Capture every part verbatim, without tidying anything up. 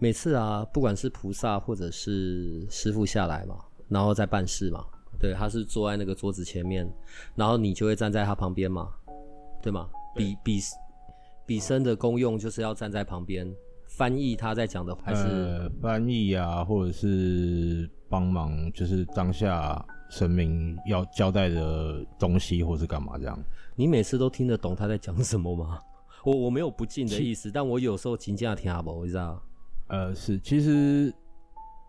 每次啊，不管是菩萨或者是师父下来嘛，然后再办事嘛，对，他是坐在那个桌子前面，然后你就会站在他旁边嘛，对吗？比比比身的功用就是要站在旁边翻译他在讲的，还是、呃、翻译啊，或者是帮忙，就是当下神明要交代的东西，或是干嘛这样。你每次都听得懂他在讲什么吗？我我没有不敬的意思，但我有时候真的听不懂，你知道？呃，是，其实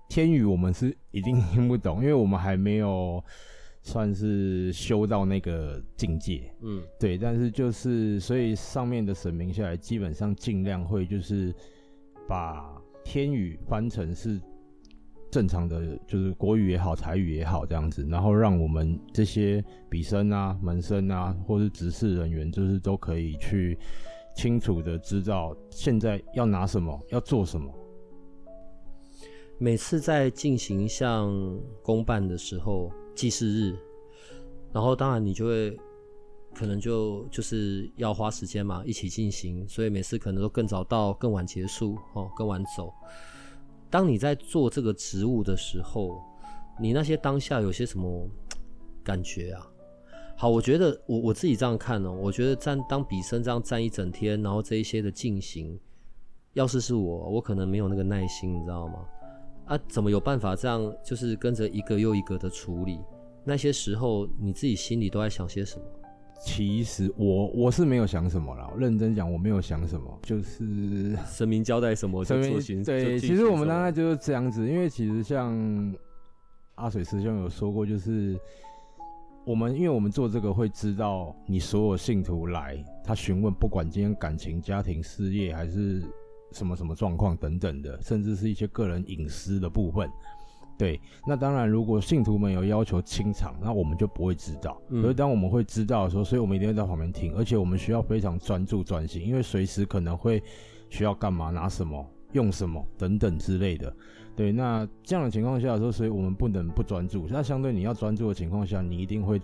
天语我们是一定听不懂，因为我们还没有算是修到那个境界。嗯，对，但是就是所以上面的神明下来，基本上尽量会就是把天语翻成是正常的，就是国语也好，台语也好这样子，然后让我们这些比身啊、门生啊，或是执事人员，就是都可以去清楚的知道现在要拿什么，要做什么。每次在进行像公办的时候，祭祀日，然后当然你就会可能就就是要花时间嘛，一起进行，所以每次可能都更早到、更晚结束、哦、更晚走。当你在做这个职务的时候，你那些当下有些什么感觉啊？好，我觉得我我自己这样看哦，我觉得站当比身这样站一整天，然后这一些的进行，要是是我，我可能没有那个耐心，你知道吗？啊，怎么有办法这样，就是跟着一个又一个的处理？那些时候你自己心里都在想些什么？其实我我是没有想什么啦，认真讲我没有想什么，就是神明交代什么就做行。对，其实我们大概就是这样子，因为其实像阿水师兄有说过，就是。我们因为我们做这个会知道，你所有信徒来，他询问，不管今天感情、家庭、事业还是什么什么状况等等的，甚至是一些个人隐私的部分。对，那当然，如果信徒们有要求清场，那我们就不会知道。嗯、可是当我们会知道的时候，所以我们一定会在旁边听，而且我们需要非常专注专心，因为随时可能会需要干嘛、拿什么、用什么等等之类的。对，那这样的情况下的时候，所以我们不能不专注。那相对你要专注的情况下，你一定会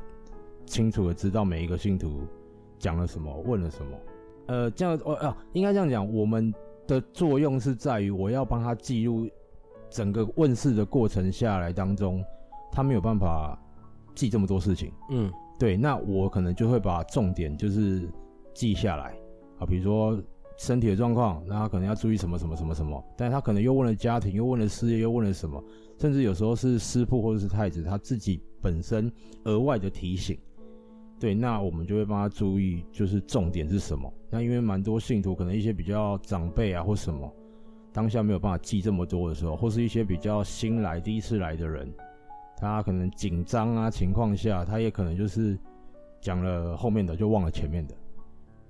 清楚的知道每一个信徒讲了什么，问了什么。呃，这样、哦啊、应该这样讲，我们的作用是在于我要帮他记录整个问世的过程下来当中，他没有办法记这么多事情。嗯，对，那我可能就会把重点就是记下来啊，比如说。身体的状况，那他可能要注意什么什么什么什么，但他可能又问了家庭，又问了事业，又问了什么，甚至有时候是师父或者是太子他自己本身额外的提醒。对，那我们就会帮他注意，就是重点是什么。那因为蛮多信徒可能一些比较长辈啊或什么，当下没有办法记这么多的时候，或是一些比较新来第一次来的人，他可能紧张啊情况下，他也可能就是讲了后面的就忘了前面的。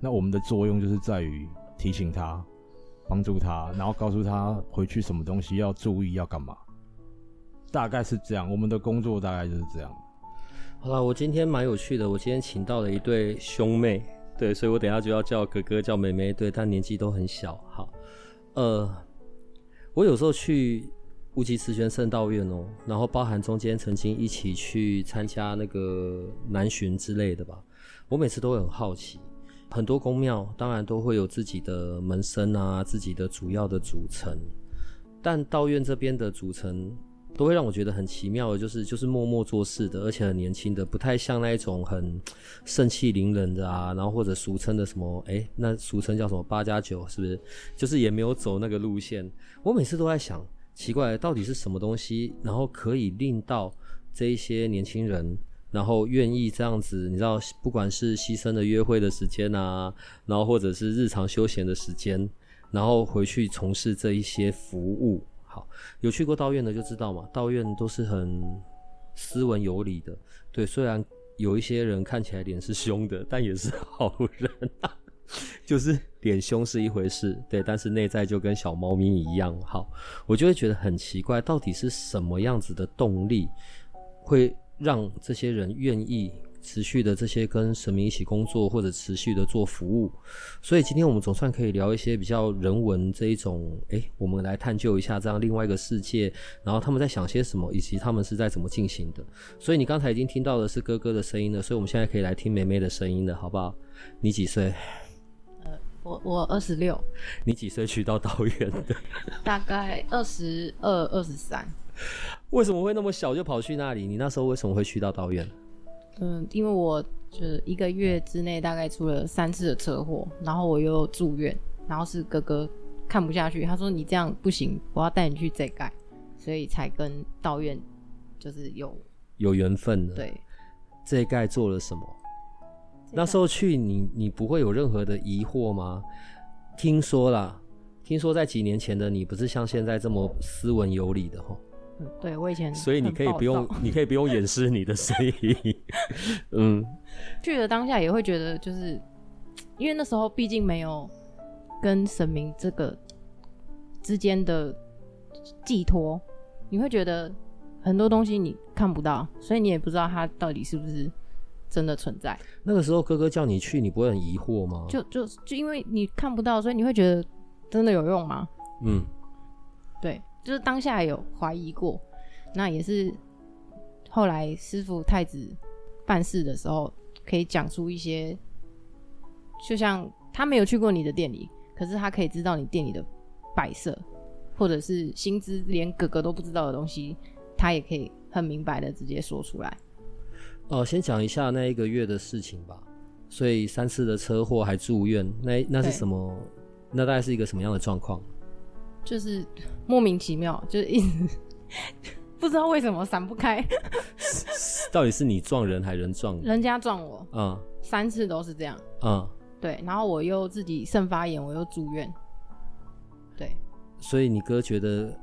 那我们的作用就是在于提醒他，帮助他，然后告诉他回去什么东西要注意，要干嘛，大概是这样。我们的工作大概就是这样。好啦，我今天蛮有趣的，我今天请到了一对兄妹，对，所以我等一下就要叫哥哥叫妹妹，对，但年纪都很小。好，呃，我有时候去乌鸡慈玄圣道院哦，然后包含中间曾经一起去参加那个南巡之类的吧，我每次都会很好奇。很多宫庙当然都会有自己的门生啊，自己的主要的组成，但道院这边的组成都会让我觉得很奇妙的，就是就是默默做事的，而且很年轻的，不太像那一种很盛气凌人的啊，然后或者俗称的什么，哎，那俗称叫什么八加九是不是？就是也没有走那个路线。我每次都在想，奇怪，到底是什么东西，然后可以令到这一些年轻人。然后愿意这样子，你知道，不管是牺牲了约会的时间啊，然后或者是日常休闲的时间，然后回去从事这一些服务。好，有去过道院的就知道嘛，道院都是很斯文有礼的。对，虽然有一些人看起来脸是凶的，但也是好人啊。就是脸凶是一回事，对，但是内在就跟小猫咪一样。好，我就会觉得很奇怪，到底是什么样子的动力会让这些人愿意持续的这些跟神明一起工作，或者持续的做服务。所以今天我们总算可以聊一些比较人文这一种，诶，我们来探究一下这样另外一个世界，然后他们在想些什么，以及他们是在怎么进行的。所以你刚才已经听到的是哥哥的声音了，所以我们现在可以来听妹妹的声音了，好不好？你几岁？呃，我我二十六。你几岁去到桃园的？大概二十二、二十三。为什么会那么小就跑去那里？你那时候为什么会去到桃园？嗯，因为我就是一个月之内大概出了三次的车祸，然后我又住院，然后是哥哥看不下去，他说你这样不行，我要带你去这改，所以才跟道院就是有有缘分的。对，这改做了什么？那时候去你你不会有任何的疑惑吗？听说啦，听说在几年前的你不是像现在这么斯文有礼的齁。嗯、对，我以前很暴躁，所以你可以不用，你可以不用掩饰你的声音。嗯，去了当下也会觉得，就是因为那时候毕竟没有跟神明这个之间的寄托，你会觉得很多东西你看不到，所以你也不知道它到底是不是真的存在。那个时候哥哥叫你去，你不会很疑惑吗？就就就因为你看不到，所以你会觉得真的有用吗？嗯，对。就是当下有怀疑过，那也是后来师父太子办事的时候，可以讲出一些，就像他没有去过你的店里，可是他可以知道你店里的摆设，或者是薪资连哥哥都不知道的东西，他也可以很明白的直接说出来。哦、呃，先讲一下那一个月的事情吧。所以三次的车祸还住院，那那是什么？那大概是一个什么样的状况？就是莫名其妙，就是一直不知道为什么闪不开。到底是你撞人还人撞人家撞我？嗯，三次都是这样。嗯，对，然后我又自己肾发炎，我又住院。对，所以你哥觉得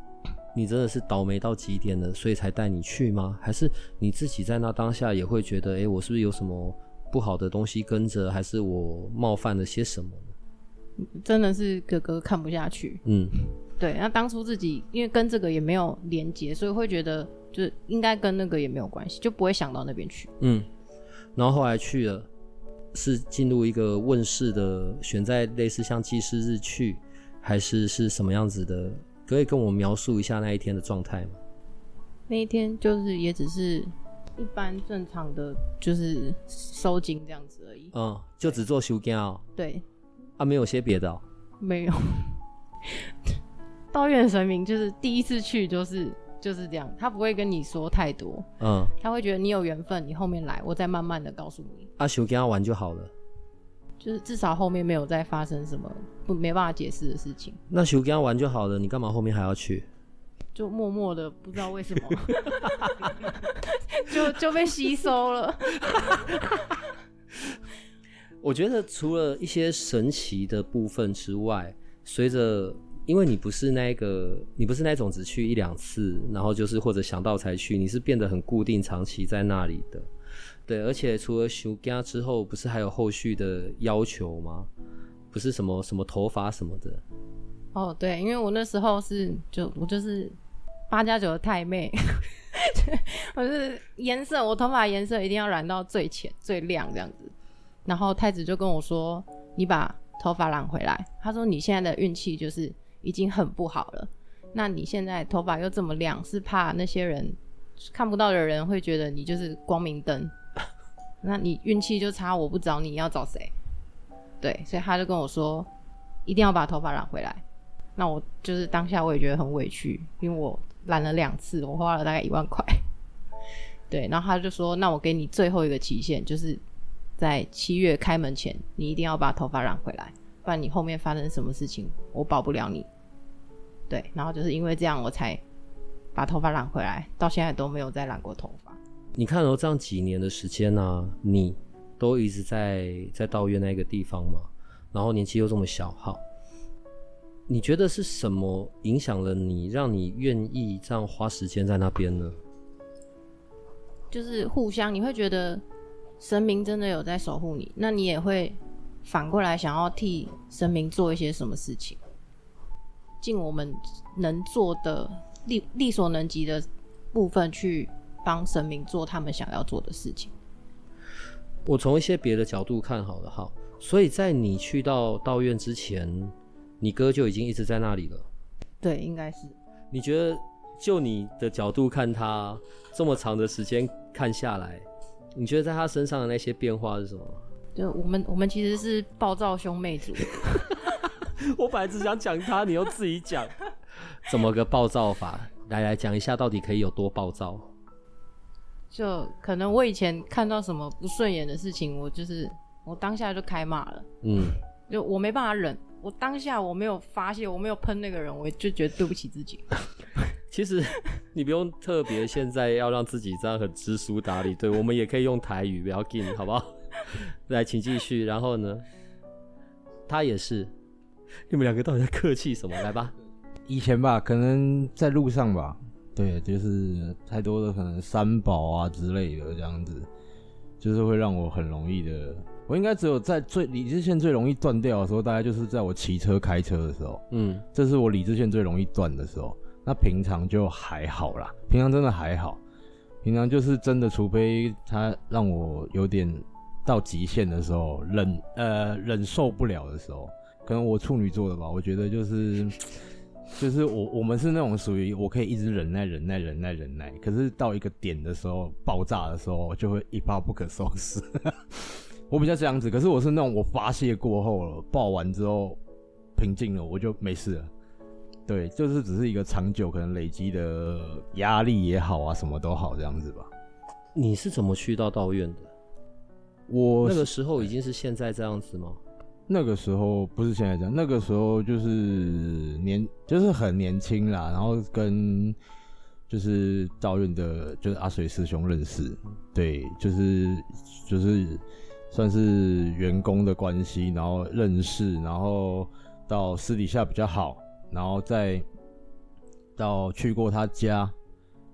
你真的是倒霉到极点了，所以才带你去吗？还是你自己在那当下也会觉得，欸，我是不是有什么不好的东西跟着，还是我冒犯了些什么？真的是哥哥看不下去。嗯。对，那当初自己因为跟这个也没有连结，所以会觉得就是应该跟那个也没有关系，就不会想到那边去。嗯，然后后来去了，是进入一个问世的，选在类似像祭祀日去，还是是什么样子的？可以跟我描述一下那一天的状态吗？那一天就是也只是一般正常的，就是收金这样子而已。嗯，就只做收金哦。对。啊，没有些别的哦。没有。道院神明就是第一次去就是就是这样，他不会跟你说太多，嗯，他会觉得你有缘分，你后面来，我再慢慢的告诉你。啊，修跟他玩就好了，就是至少后面没有再发生什么不没办法解释的事情。那修跟他玩就好了，你干嘛后面还要去？就默默的不知道为什么，就就被吸收了。我觉得除了一些神奇的部分之外，随着因为你不是那个，你不是那种只去一两次，然后就是或者想到才去，你是变得很固定长期在那里的。对，而且除了修家之后，不是还有后续的要求吗？不是什么什么头发什么的。哦，对，因为我那时候是就我就是八加九的太妹，我是颜色，我头发颜色一定要染到最浅最亮这样子。然后太子就跟我说：“你把头发染回来。”他说：“你现在的运气就是。”已经很不好了，那你现在头发又这么亮，是怕那些人看不到的人会觉得你就是光明灯，那你运气就差，我不找你要找谁？对，所以他就跟我说一定要把头发染回来。那我就是当下我也觉得很委屈，因为我染了两次，我花了大概一万块。对，然后他就说那我给你最后一个期限，就是在七月开门前你一定要把头发染回来，不然你后面发生什么事情我保不了你。对，然后就是因为这样我才把头发染回来，到现在都没有再染过头发。你看哦，这样几年的时间啊，你都一直在在道院那个地方嘛，然后年纪又这么小。好，你觉得是什么影响了你，让你愿意这样花时间在那边呢？就是互相，你会觉得神明真的有在守护你，那你也会反过来想要替神明做一些什么事情，尽我们能做的力力所能及的部分去帮神明做他们想要做的事情。我从一些别的角度看好了，好，所以在你去到道院之前，你哥就已经一直在那里了。对，应该是。你觉得就你的角度看他这么长的时间看下来，你觉得在他身上的那些变化是什么？对，我们我们其实是暴躁兄妹组。我本来只想讲他，你又自己讲。怎么个暴躁法？来来讲一下，到底可以有多暴躁？就可能我以前看到什么不顺眼的事情，我就是我当下就开骂了。嗯，就我没办法忍，我当下我没有发泄，我没有喷那个人，我就觉得对不起自己。其实你不用特别现在要让自己这样很知书达理，对，我们也可以用台语，不要紧，好不好？来，请继续。然后呢，他也是。你们两个到底在客气什么？来吧。以前吧，可能在路上吧，对，就是太多的可能三宝啊之类的这样子，就是会让我很容易的。我应该只有在最理智线最容易断掉的时候，大概就是在我骑车开车的时候，嗯，这是我理智线最容易断的时候。那平常就还好啦，平常真的还好，平常就是真的，除非他让我有点到极限的时候，忍呃忍受不了的时候，可能我处女座的吧，我觉得就是。就是我，我们是那种属于我可以一直忍耐、忍耐、忍耐、忍耐，可是到一个点的时候，爆炸的时候，就会一发不可收拾。我比较这样子，可是我是那种我发泄过后了，爆完之后平静了，我就没事了。对，就是只是一个长久可能累积的压力也好啊，什么都好这样子吧。你是怎么去到道院的？我那个时候已经是现在这样子吗？那个时候不是现在这样，那个时候就是年，就是很年轻啦，然后跟就是道院的，就是阿水师兄认识，对，就是就是算是员工的关系，然后认识，然后到私底下比较好，然后再到去过他家，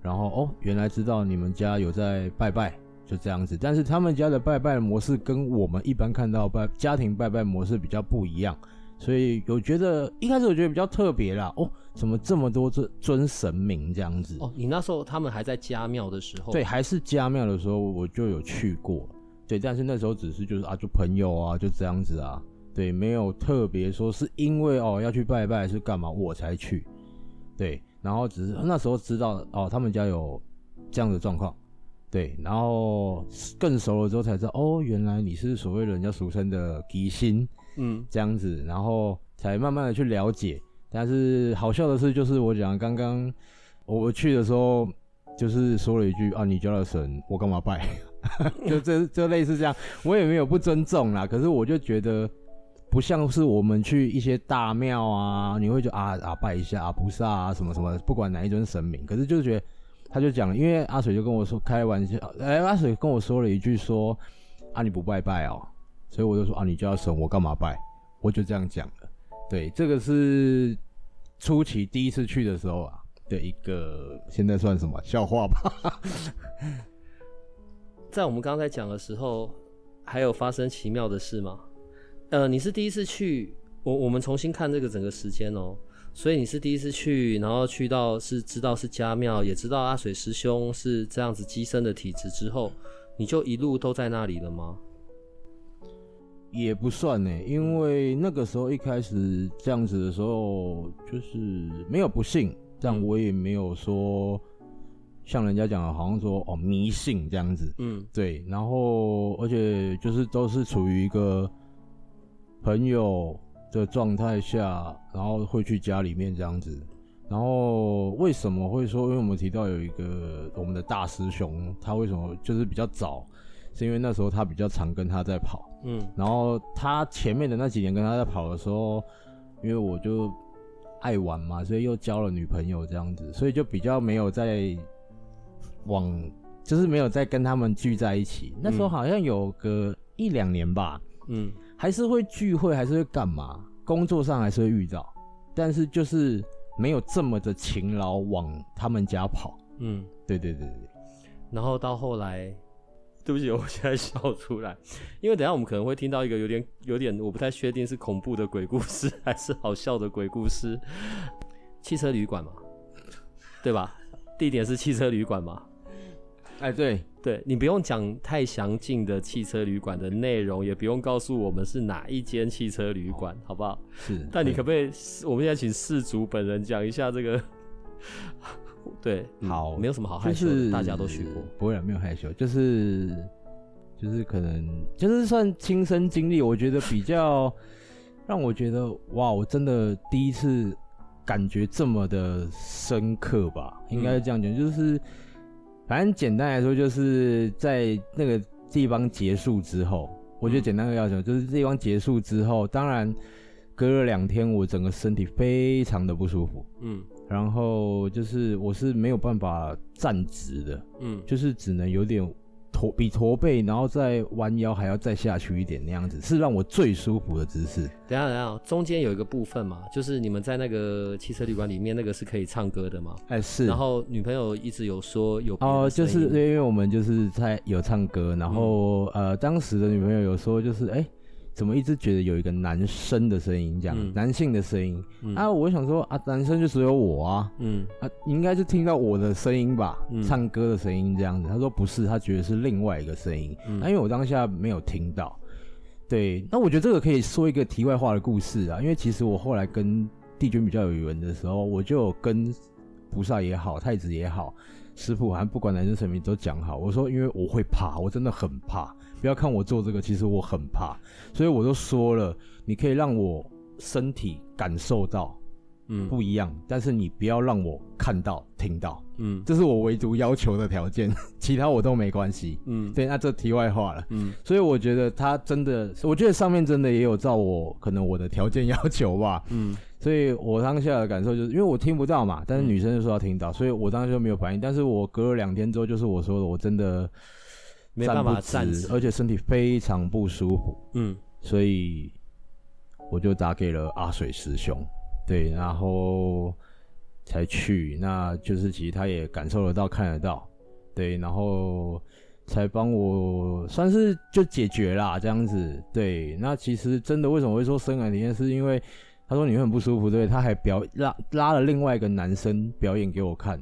然后哦，原来知道你们家有在拜拜。就这样子，但是他们家的拜拜模式跟我们一般看到拜家庭拜拜模式比较不一样，所以我觉得一开始我觉得比较特别啦。哦，怎么这么多尊尊神明这样子？哦，你那时候他们还在家庙的时候？对，还是家庙的时候我就有去过。对，但是那时候只是就是啊，就朋友啊，就这样子啊。对，没有特别说是因为哦要去拜拜是干嘛我才去。对，然后只是那时候知道哦他们家有这样的状况。对，然后更熟了之后才知道，哦，原来你是所谓人家俗称的吉星，嗯，这样子，然后才慢慢的去了解。但是好笑的是，就是我讲刚刚我去的时候，就是说了一句啊，你叫了神，我干嘛拜？就这就类似这样，我也没有不尊重啦，可是我就觉得不像是我们去一些大庙啊，你会觉得啊啊拜一下啊菩萨啊什么什么，不管哪一尊神明，可是就是觉得。他就讲了，因为阿水就跟我说开玩笑，哎、欸，阿水跟我说了一句说，啊你不拜拜哦，所以我就说啊你叫神我干嘛拜，我就这样讲了。对，这个是初期第一次去的时候啊的一个，现在算什么笑话吧。在我们刚才讲的时候，还有发生奇妙的事吗？呃，你是第一次去，我我们重新看这个整个时间哦。所以你是第一次去，然后去到是知道是家庙，也知道阿水师兄是这样子机身的体质之后，你就一路都在那里了吗？也不算呢，因为那个时候一开始这样子的时候，就是没有不信，但我也没有说像人家讲的，好像说哦迷信这样子，嗯，对。然后而且就是都是处于一个朋友的状态下，然后会去家里面这样子。然后为什么会说，因为我们提到有一个我们的大师兄，他为什么就是比较早，是因为那时候他比较常跟他在跑，嗯，然后他前面的那几年跟他在跑的时候，因为我就爱玩嘛，所以又交了女朋友这样子，所以就比较没有在往，就是没有在跟他们聚在一起。那时候好像有个一两年吧，嗯，还是会聚会，还是会干嘛？工作上还是会遇到，但是就是没有这么的勤劳往他们家跑。嗯，对对对对。然后到后来，对不起，我现在笑出来，因为等一下我们可能会听到一个有点有点我不太确定是恐怖的鬼故事还是好笑的鬼故事。汽车旅馆嘛，对吧？地点是汽车旅馆嘛？哎，对对，你不用讲太详尽的汽车旅馆的内容，也不用告诉我们是哪一间汽车旅馆，好不好？是。但你可不可以，我们现在请事主本人讲一下这个？对，好，没有什么好害羞的，就是、大家都去过，不会啦，没有害羞，就是就是可能就是算亲身经历，我觉得比较让我觉得哇，我真的第一次感觉这么的深刻吧，应该是这样讲，嗯、就是反正简单来说，就是在那个地方结束之后，我觉得简单的要讲，就是地方结束之后，当然隔了两天，我整个身体非常的不舒服，嗯。然后就是我是没有办法站直的，嗯，就是只能有点驼，比驼背，然后再弯腰还要再下去一点那样子，是让我最舒服的姿势。等一下等一下，中间有一个部分嘛，就是你们在那个汽车旅馆里面那个是可以唱歌的嘛？哎，是。然后女朋友一直有说有别的声音。哦，就是因为我们就是在有唱歌，然后、嗯、呃，当时的女朋友有说就是哎。诶怎么一直觉得有一个男生的声音，这样、嗯、男性的声音、嗯、啊？我想说啊，男生就只有我啊，嗯啊，应该是听到我的声音吧、嗯，唱歌的声音这样子。他说不是，他觉得是另外一个声音。那、嗯啊、因为我当下没有听到，对，那我觉得这个可以说一个题外话的故事啊，因为其实我后来跟帝君比较有缘的时候，我就有跟菩萨也好，太子也好，师父还不管男生什么都讲好，我说因为我会怕，我真的很怕。不要看我做这个，其实我很怕，所以我都说了，你可以让我身体感受到，嗯，不一样，但是你不要让我看到、听到，嗯，这是我唯独要求的条件，其他我都没关系，嗯，对，那这题外话了，嗯，所以我觉得他真的，我觉得上面真的也有照我可能我的条件要求吧，嗯，所以我当下的感受就是，因为我听不到嘛，但是女生就说要听到，所以我当时就没有反应，但是我隔了两天之后，就是我说的，我真的。没办法站直，而且身体非常不舒服。嗯，所以我就打给了阿水师兄，对，然后才去，那就是其实他也感受得到、看得到，对，然后才帮我算是就解决啦，这样子。对，那其实真的为什么会说深感体验，是因为他说你会很不舒服，对，他还表拉拉了另外一个男生表演给我看。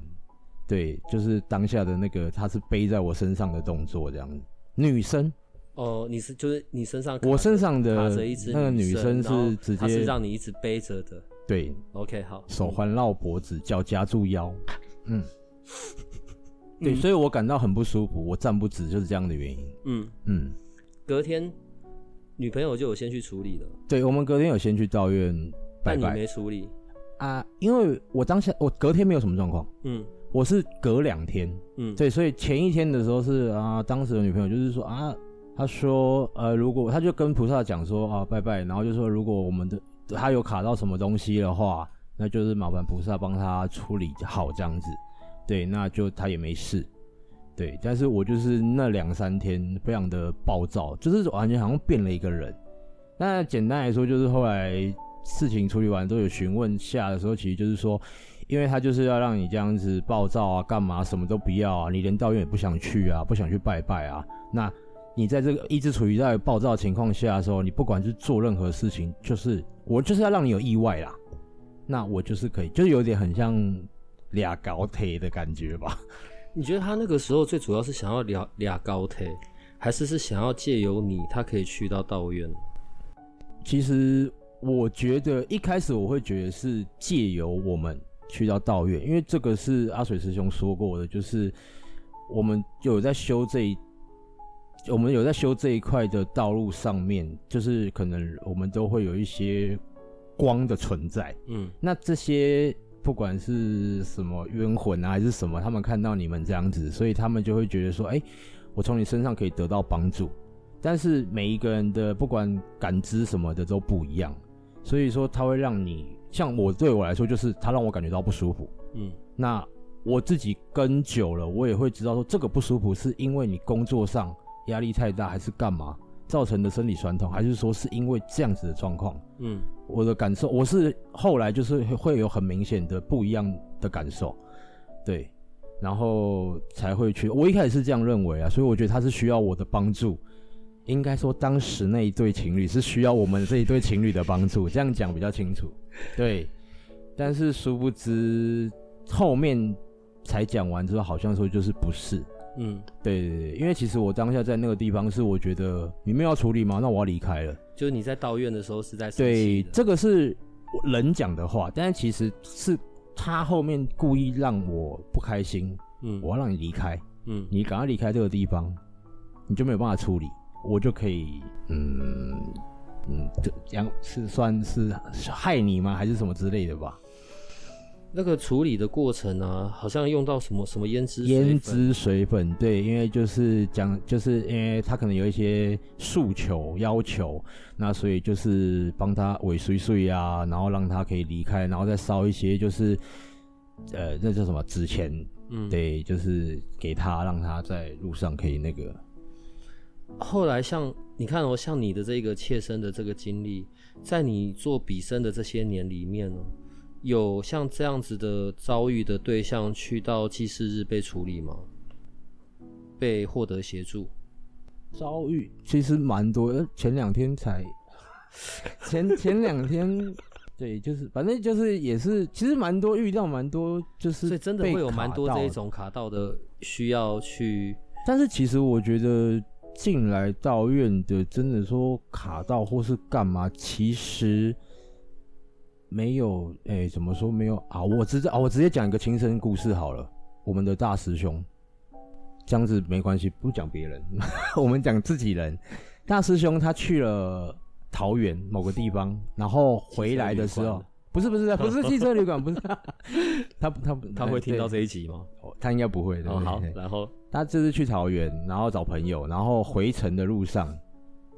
对，就是当下的那个，他是背在我身上的动作这样子。女生，哦，你是就是你身上，我身上的卡着一只那个女生是直接，她是让你一直背着的。对 ，OK， 好，手环绕脖子，脚夹住腰，嗯，对，所以我感到很不舒服，我站不直，就是这样的原因。嗯嗯，隔天女朋友就有先去处理了。对，我们隔天有先去道院拜拜，但你没处理啊，因为我当下我隔天没有什么状况。嗯。我是隔两天，嗯，对，所以前一天的时候是啊，当时的女朋友就是说啊，她说呃，如果她就跟菩萨讲说啊，拜拜，然后就说如果我们的她有卡到什么东西的话，那就是麻烦菩萨帮她处理好这样子，对，那就她也没事，对，但是我就是那两三天非常的暴躁，就是完全好像变了一个人。那简单来说，就是后来事情处理完都有询问下的时候，其实就是说。因为他就是要让你这样子暴躁啊，干嘛什么都不要啊，你连道院也不想去啊，不想去拜拜啊。那你在这个一直处于在暴躁的情况下的时候，你不管是做任何事情，就是我就是要让你有意外啦。那我就是可以，就是有点很像俩高铁的感觉吧。你觉得他那个时候最主要是想要俩俩高铁，还是是想要借由你，他可以去到道院？其实我觉得一开始我会觉得是借由我们。去到道院，因为这个是阿水师兄说过的，就是我们有在修这一，我们有在修这一块的道路上面，就是可能我们都会有一些光的存在，嗯，那这些不管是什么冤魂啊还是什么，他们看到你们这样子，所以他们就会觉得说，哎、欸，我从你身上可以得到帮助，但是每一个人的不管感知什么的都不一样，所以说他会让你。像我对我来说，就是他让我感觉到不舒服。嗯，那我自己跟久了，我也会知道说，这个不舒服是因为你工作上压力太大，还是干嘛造成的生理酸痛，还是说是因为这样子的状况？嗯，我的感受，我是后来就是会有很明显的不一样的感受。对，然后才会去，我一开始是这样认为啊，所以我觉得他是需要我的帮助，应该说当时那一对情侣是需要我们这一对情侣的帮助，这样讲比较清楚，对。但是殊不知后面才讲完之后，好像说就是不是，嗯，对对对，因为其实我当下在那个地方是我觉得你们要处理吗？那我要离开了。就是你在道歉的时候是在生气的，对，这个是人讲的话，但是其实是他后面故意让我不开心，嗯，我要让你离开，嗯，你赶快离开这个地方，你就没有办法处理，我就可以，嗯嗯，这样是算是害你吗？还是什么之类的吧？那个处理的过程啊，好像用到什么什么胭脂水粉胭脂水粉，对，因为就是讲，就是因为他可能有一些诉求要求，那所以就是帮他尾水水啊，然后让他可以离开，然后再烧一些就是，呃，那叫什么纸钱，嗯，对，就是给他让他在路上可以那个。后来像你看哦，像你的这个切身的这个经历，在你做笔生的这些年里面呢、哦。有像这样子的遭遇的对象去到祭祀日被处理吗？被获得协助？遭遇其实蛮多，前两天才前前两天，对，就是反正就是也是，其实蛮多遇到蛮多，就是所以真的会有蛮多这一种卡到的需要去。但是其实我觉得进来到院的，真的说卡到或是干嘛，其实。没有，哎、欸，怎么说没有啊？我直接啊，我直接讲一个亲身故事好了。我们的大师兄，这样子没关系，不讲别人，我们讲自己人。大师兄他去了桃园某个地方，然后回来的时候，不是不是不是汽车旅馆，不是他他他会听到这一集吗？他应该不会。哦，好，然后他这次去桃园，然后找朋友，然后回程的路上，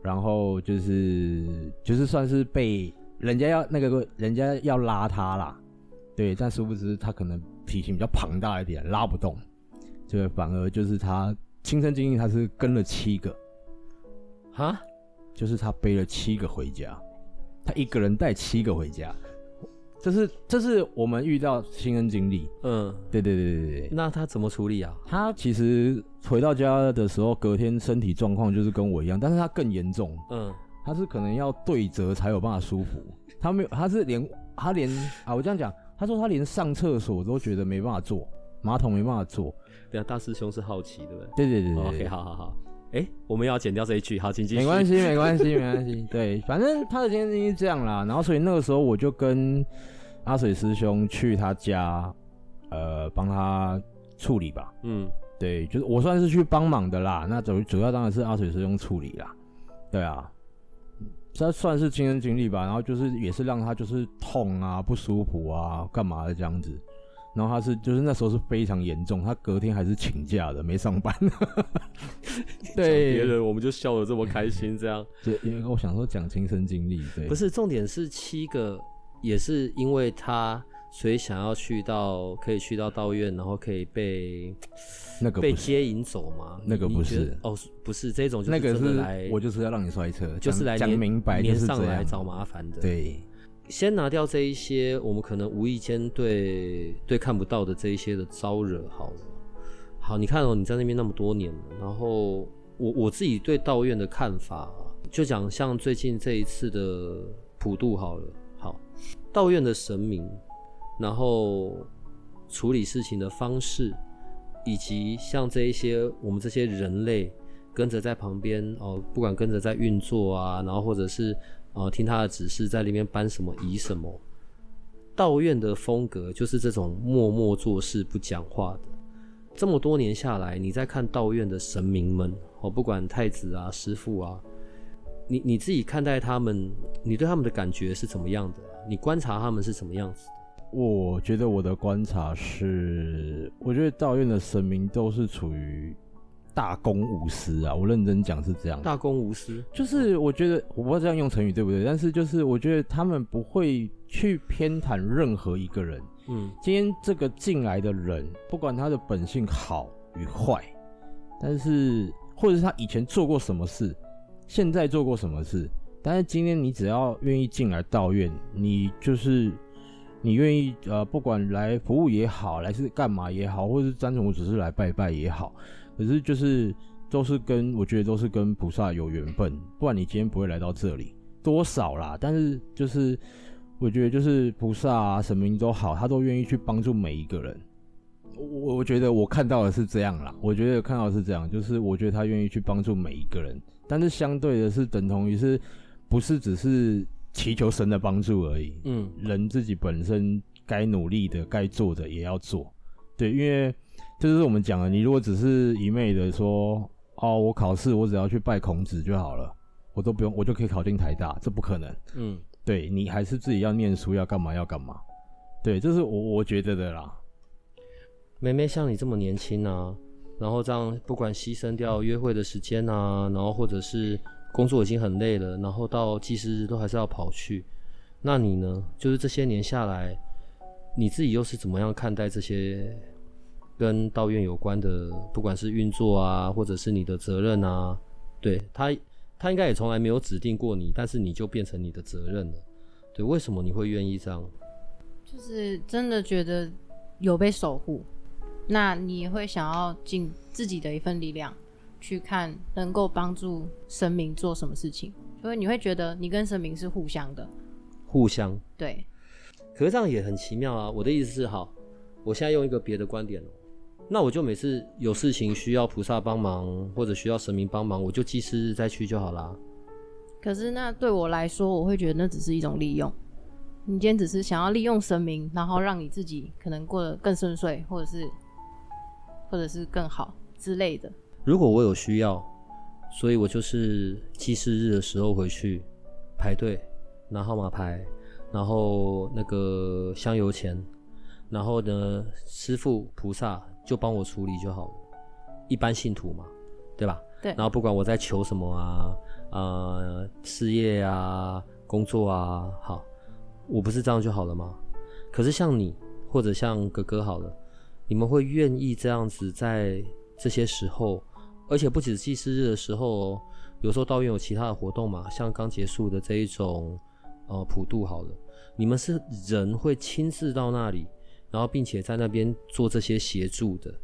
然后就是就是算是被。人家要那个，人家要拉他啦，对，但殊不知他可能体型比较庞大一点，拉不动，就反而就是他亲身经历，他是跟了七个，哈，就是他背了七个回家，他一个人带七个回家，这是这是我们遇到亲身经历，嗯，对对对对对。那他怎么处理啊？他其实回到家的时候，隔天身体状况就是跟我一样，但是他更严重，嗯。他是可能要对折才有办法舒服，他没有，他是连他连啊，我这样讲，他说他连上厕所都觉得没办法坐，马桶没办法坐。对啊，大师兄是好奇，对不对？对对对对。Oh, OK， 好好好。哎、欸，我们要剪掉这一句，好，请继续。没关系，没关系，没关系。对，反正他的今天就是这样啦。然后，所以那个时候我就跟阿水师兄去他家，呃，帮他处理吧。嗯，对，就是我算是去帮忙的啦。那主主要当然是阿水师兄处理啦。对啊。这算是亲身经历吧，然后就是也是让他就是痛啊、不舒服啊、干嘛的这样子，然后他是就是那时候是非常严重，他隔天还是请假的，没上班。对，别人我们就笑得这么开心，这样。对，因为我想说讲亲身经历，对，不是重点是七个也是因为他，所以想要去到可以去到道院，然后可以被那个被接引走吗？那个不是哦，不是这种，就是真的来，那個、是我就是要让你摔车，就是来讲明白，就是这样，粘上来找麻烦的。对，先拿掉这一些，我们可能无意间对对看不到的这一些的招惹好了。好，你看哦，你在那边那么多年了，然后我我自己对道院的看法，就讲像最近这一次的普渡好了，好，道院的神明。然后处理事情的方式，以及像这一些我们这些人类跟着在旁边哦，不管跟着在运作啊，然后或者是呃听他的指示在里面搬什么移什么，道院的风格就是这种默默做事不讲话的。这么多年下来，你在看道院的神明们哦，不管太子啊、师父啊，你你自己看待他们，你对他们的感觉是怎么样的？你观察他们是什么样子的？我觉得我的观察是，我觉得道院的神明都是处于大公无私啊。我认真讲是这样，大公无私就是我觉得，我不知道这样用成语对不对，但是就是我觉得他们不会去偏袒任何一个人。嗯，今天这个进来的人，不管他的本性好与坏，但是或者是他以前做过什么事，现在做过什么事，但是今天你只要愿意进来道院，你就是。你愿意呃，不管来服务也好，来是干嘛也好，或是单纯我只是来拜拜也好，可是就是都是跟我觉得都是跟菩萨有缘分，不然你今天不会来到这里多少啦。但是就是我觉得就是菩萨啊，神明都好，他都愿意去帮助每一个人。我我觉得我看到的是这样啦，我觉得看到的是这样，就是我觉得他愿意去帮助每一个人，但是相对的是等同于是不是只是祈求神的帮助而已，嗯，人自己本身该努力的、该做的也要做，对，因为这就是我们讲的，你如果只是一昧的说，哦，我考试我只要去拜孔子就好了，我都不用，我就可以考进台大，这不可能，嗯，对你还是自己要念书，要干嘛要干嘛，对，这是我我觉得的啦。妹妹像你这么年轻啊，然后这样不管牺牲掉约会的时间啊，然后或者是工作已经很累了，然后到祭祀日都还是要跑去，那你呢？就是这些年下来，你自己又是怎么样看待这些跟道院有关的，不管是运作啊，或者是你的责任啊？对他，他应该也从来没有指定过你，但是你就变成你的责任了。对，为什么你会愿意这样？就是真的觉得有被守护。那你也会想要尽自己的一份力量去看能够帮助神明做什么事情，所以你会觉得你跟神明是互相的，互相，对。可是这样也很奇妙啊，我的意思是，好，我现在用一个别的观点，那我就每次有事情需要菩萨帮忙或者需要神明帮忙，我就祭祀日再去就好啦。可是那对我来说，我会觉得那只是一种利用，你今天只是想要利用神明，然后让你自己可能过得更顺遂，或者是或者是更好之类的。如果我有需要，所以我就是祭祀日的时候回去排队拿号码牌，然后那个香油钱，然后呢师父菩萨就帮我处理就好了，一般信徒嘛，对吧？对。然后不管我在求什么啊，呃，事业啊，工作啊，好，我不是这样就好了吗？可是像你或者像哥哥好了，你们会愿意这样子在这些时候，而且不只是祭祀日的时候哦，有时候道院有其他的活动嘛，像刚结束的这一种呃普渡好了，你们是人会亲自到那里，然后并且在那边做这些协助的，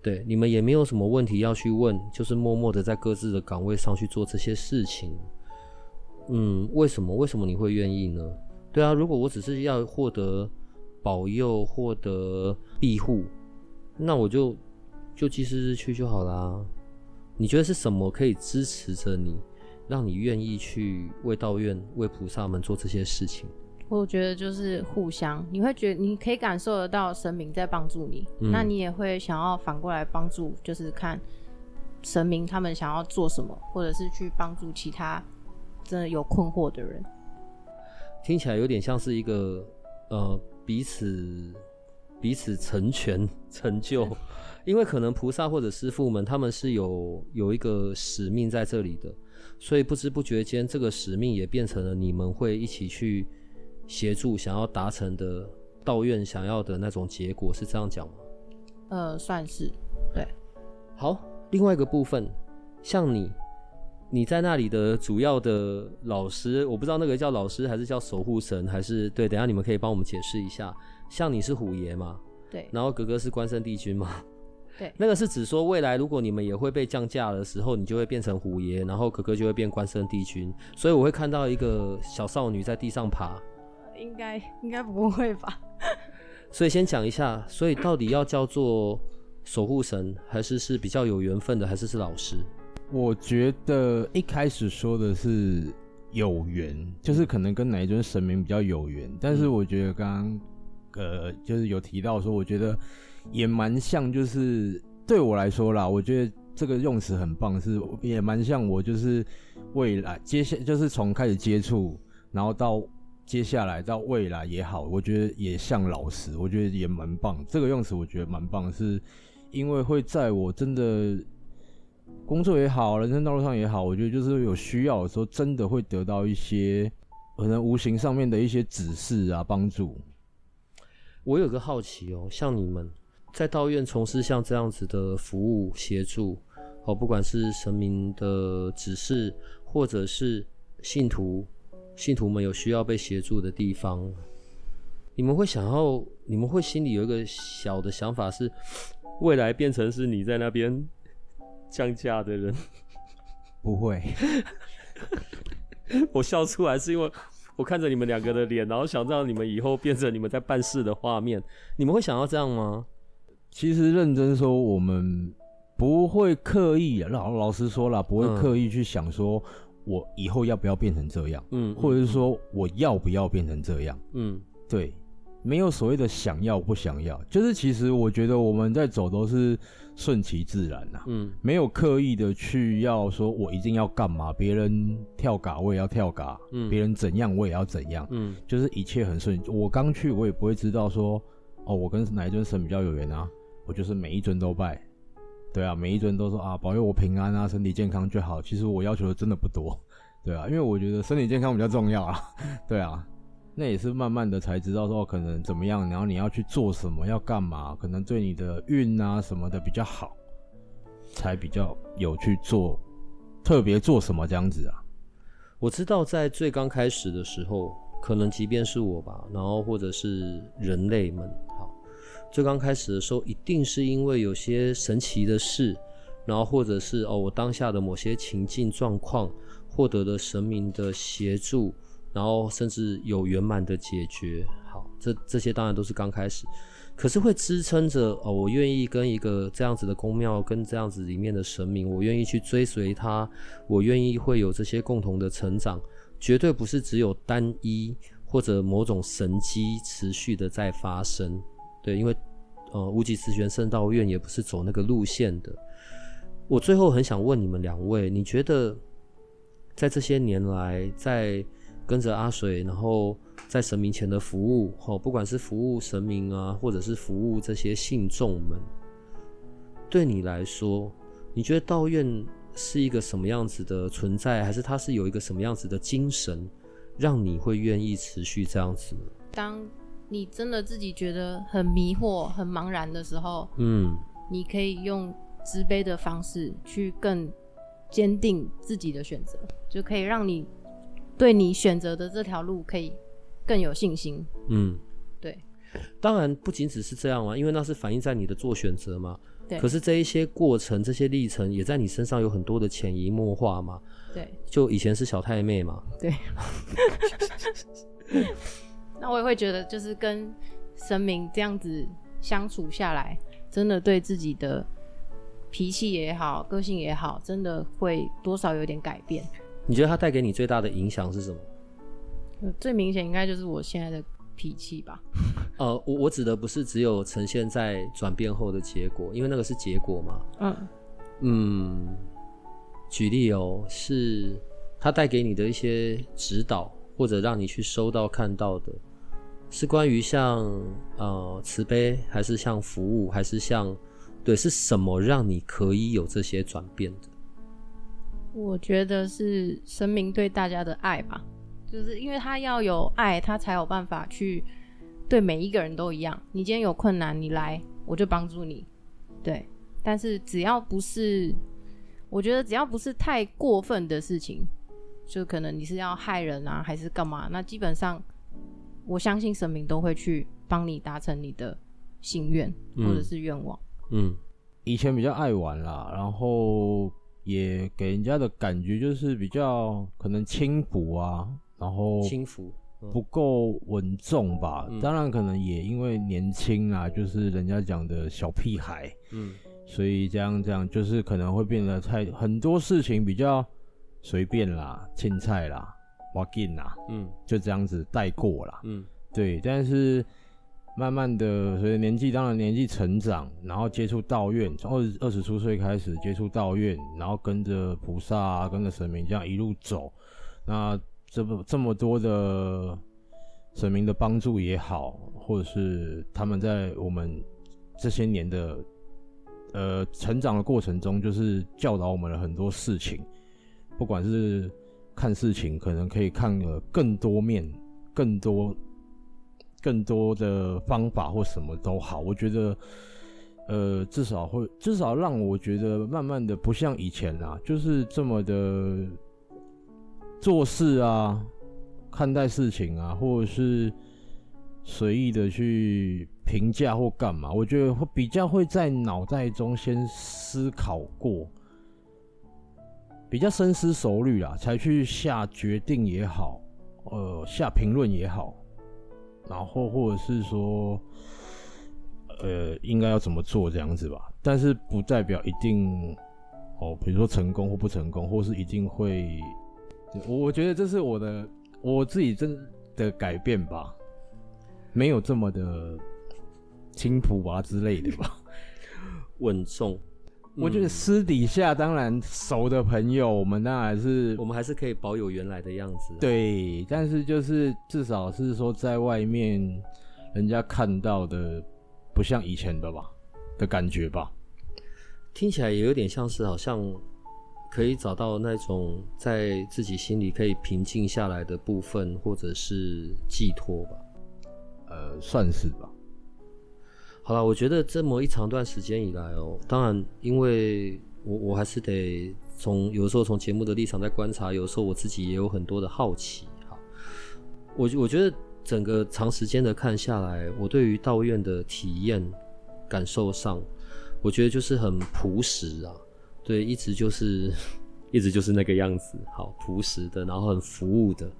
对，你们也没有什么问题要去问，就是默默的在各自的岗位上去做这些事情。嗯，为什么？为什么你会愿意呢？对啊，如果我只是要获得保佑、获得庇护，那我就就祭祀日去就好啦。你觉得是什么可以支持着你，让你愿意去为道院、为菩萨们做这些事情？我觉得就是互相，你会觉得你可以感受得到神明在帮助你，嗯，那你也会想要反过来帮助，就是看神明他们想要做什么，或者是去帮助其他真的有困惑的人。听起来有点像是一个呃彼此。彼此成全成就，因为可能菩萨或者师父们他们是有有一个使命在这里的，所以不知不觉间这个使命也变成了你们会一起去协助想要达成的道院想要的那种结果，是这样讲吗？呃，算是，对。好，另外一个部分，像你你在那里的主要的老师，我不知道那个叫老师还是叫守护神，还是对，等一下你们可以帮我们解释一下。像你是虎爷嘛，对，然后哥哥是关圣帝君嘛，对，那个是指说未来如果你们也会被降价的时候，你就会变成虎爷，然后哥哥就会变关圣帝君，所以我会看到一个小少女在地上爬，应该应该不会吧？所以先讲一下，所以到底要叫做守护神，还是是比较有缘分的，还是是老师？我觉得一开始说的是有缘，就是可能跟哪一尊神明比较有缘，但是我觉得刚刚呃就是有提到说，我觉得也蛮像，就是对我来说啦，我觉得这个用词很棒，是也蛮像我就是未来接下就是从开始接触，然后到接下来到未来也好，我觉得也像老师，我觉得也蛮棒，这个用词我觉得蛮棒，是因为会在我真的工作也好，人生道路上也好，我觉得就是有需要的时候，真的会得到一些可能无形上面的一些指示啊，帮助。我有个好奇哦，像你们在道院从事像这样子的服务协助，哦，不管是神明的指示，或者是信徒信徒们有需要被协助的地方，你们会想要，你们会心里有一个小的想法是，未来变成是你在那边降价的人？不会。我笑出来是因为我看着你们两个的脸，然后想让你们以后变成你们在办事的画面。你们会想要这样吗？其实认真说，我们不会刻意，老老实说啦，不会刻意去想说我以后要不要变成这样，嗯，或者是说我要不要变成这样，嗯，对，没有所谓的想要不想要，就是其实我觉得我们在走都是顺其自然啦，嗯，没有刻意的去要说我一定要干嘛，别人跳嘎我也要跳嘎，嗯，别人怎样我也要怎样，嗯，就是一切很顺。我刚去我也不会知道说哦，我跟哪一尊神比较有缘啊，我就是每一尊都拜。对啊，每一尊都说啊，保佑我平安啊，身体健康就好。其实我要求的真的不多，对啊，因为我觉得身体健康比较重要啊，对啊，那也是慢慢的才知道说可能怎么样，然后你要去做什么，要干嘛，可能对你的运啊什么的比较好，才比较有去做，特别做什么这样子啊。我知道在最刚开始的时候，可能即便是我吧，然后或者是人类们，好。最刚开始的时候一定是因为有些神奇的事，然后或者是哦，我当下的某些情境状况获得了神明的协助，然后甚至有圆满的解决。好，这这些当然都是刚开始，可是会支撑着哦，我愿意跟一个这样子的宫庙，跟这样子里面的神明，我愿意去追随他，我愿意会有这些共同的成长，绝对不是只有单一或者某种神迹持续的在发生。对，因为呃，无极慈玄圣道院也不是走那个路线的。我最后很想问你们两位，你觉得在这些年来，在跟着阿水，然后在神明前的服务，哦，不管是服务神明啊，或者是服务这些信众们，对你来说，你觉得道院是一个什么样子的存在，还是它是有一个什么样子的精神，让你会愿意持续这样子呢？当你真的自己觉得很迷惑很茫然的时候，嗯，你可以用慈悲的方式去更坚定自己的选择，就可以让你对你选择的这条路可以更有信心。嗯，对，当然不仅只是这样啊，因为那是反映在你的做选择嘛，对，可是这一些过程这些历程也在你身上有很多的潜移默化嘛，对，就以前是小太妹嘛，对。那我也会觉得就是跟神明这样子相处下来，真的对自己的脾气也好个性也好，真的会多少有点改变。你觉得它带给你最大的影响是什么？最明显应该就是我现在的脾气吧。呃，我我指的不是只有呈现在转变后的结果，因为那个是结果嘛。嗯嗯，举例哦，是它带给你的一些指导，或者让你去收到看到的，是关于像呃慈悲，还是像服务，还是像对，是什么让你可以有这些转变的？我觉得是神明对大家的爱吧，就是因为他要有爱，他才有办法去对每一个人都一样。你今天有困难，你来我就帮助你，对。但是只要不是，我觉得只要不是太过分的事情。就可能你是要害人啊还是干嘛，那基本上我相信神明都会去帮你达成你的心愿、嗯、或者是愿望。嗯，以前比较爱玩啦，然后也给人家的感觉就是比较可能轻浮啊，然后轻浮不够稳重吧、嗯、当然可能也因为年轻啊，就是人家讲的小屁孩，嗯，所以这样这样就是可能会变得太很多事情比较随便啦，青菜啦，挖劲啦，嗯，就这样子带过啦，嗯，对。但是慢慢的随着年纪，当然年纪成长，然后接触道院，从二十二十出岁开始接触道院，然后跟着菩萨啊，跟着神明这样一路走，那这这么多的神明的帮助也好，或者是他们在我们这些年的呃成长的过程中，就是教导我们了很多事情。不管是看事情，可能可以看了更多面，更多、更多的方法或什么都好。我觉得，呃，至少会至少让我觉得慢慢的不像以前啊，就是这么的做事啊，看待事情啊，或者是随意的去评价或干嘛，我觉得会比较会在脑袋中先思考过，比较深思熟虑啦，才去下决定也好，呃，下评论也好，然后或者是说，呃，应该要怎么做这样子吧。但是不代表一定哦，比如说成功或不成功，或是一定会，我觉得这是我的我自己真的改变吧。没有这么的轻浮啊之类的吧，稳重。我觉得私底下当然熟的朋友，我们当然是我们还是可以保有原来的样子、啊。对，但是就是至少是说在外面人家看到的不像以前的吧的感觉吧。听起来也有点像是好像可以找到那种在自己心里可以平静下来的部分，或者是寄托吧。呃，算是吧。好啦，我觉得这么一长段时间以来哦，当然，因为我我还是得从有时候从节目的立场在观察，有时候我自己也有很多的好奇。好，我我觉得整个长时间的看下来，我对于道院的体验感受上，我觉得就是很朴实啊，对，一直就是一直就是那个样子，好朴实的，然后很服务的。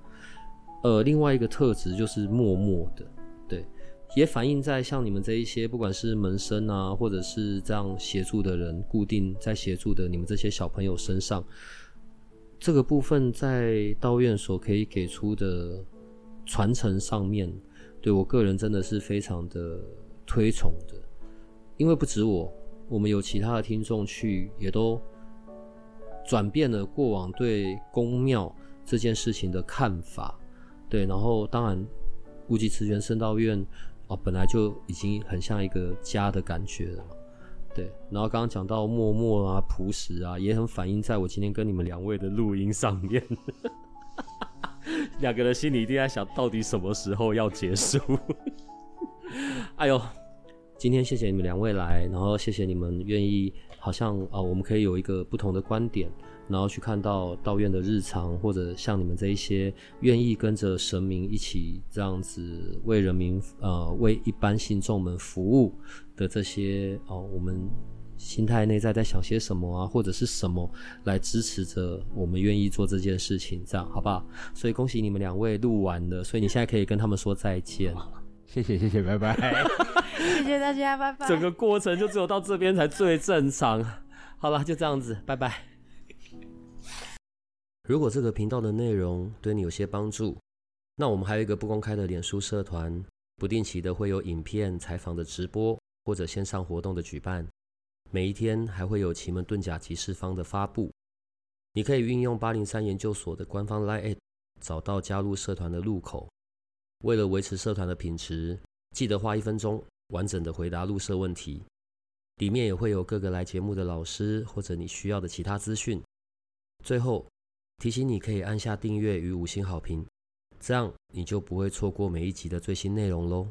呃，另外一个特质就是默默的。对，也反映在像你们这一些，不管是门生啊，或者是这样协助的人，固定在协助的你们这些小朋友身上，这个部分在道院所可以给出的传承上面，对我个人真的是非常的推崇的。因为不止我，我们有其他的听众去，也都转变了过往对宫庙这件事情的看法。对，然后当然。估计慈源圣道院、哦、本来就已经很像一个家的感觉了，对。然后刚刚讲到默默啊、朴实啊，也很反映在我今天跟你们两位的录音上面。两个人心里一定在想，到底什么时候要结束？哎呦，今天谢谢你们两位来，然后谢谢你们愿意，好像啊、哦，我们可以有一个不同的观点。然后去看到道院的日常，或者像你们这一些愿意跟着神明一起这样子为人民呃为一般信众们服务的这些哦、呃，我们心态内在在想些什么啊，或者是什么来支持着我们愿意做这件事情，这样好不好？所以恭喜你们两位录完了，所以你现在可以跟他们说再见。谢谢谢谢，拜拜。谢谢大家，拜拜。整个过程就只有到这边才最正常。好了，就这样子，拜拜。如果这个频道的内容对你有些帮助，那我们还有一个不公开的脸书社团，不定期的会有影片、采访的直播或者线上活动的举办，每一天还会有奇门遁甲集市方的发布。你可以运用八零三研究所的官方 LINE 找到加入社团的入口。为了维持社团的品质，记得花一分钟完整的回答入社问题，里面也会有各个来节目的老师或者你需要的其他资讯。最后提醒你可以按下订阅与五星好评，这样你就不会错过每一集的最新内容咯。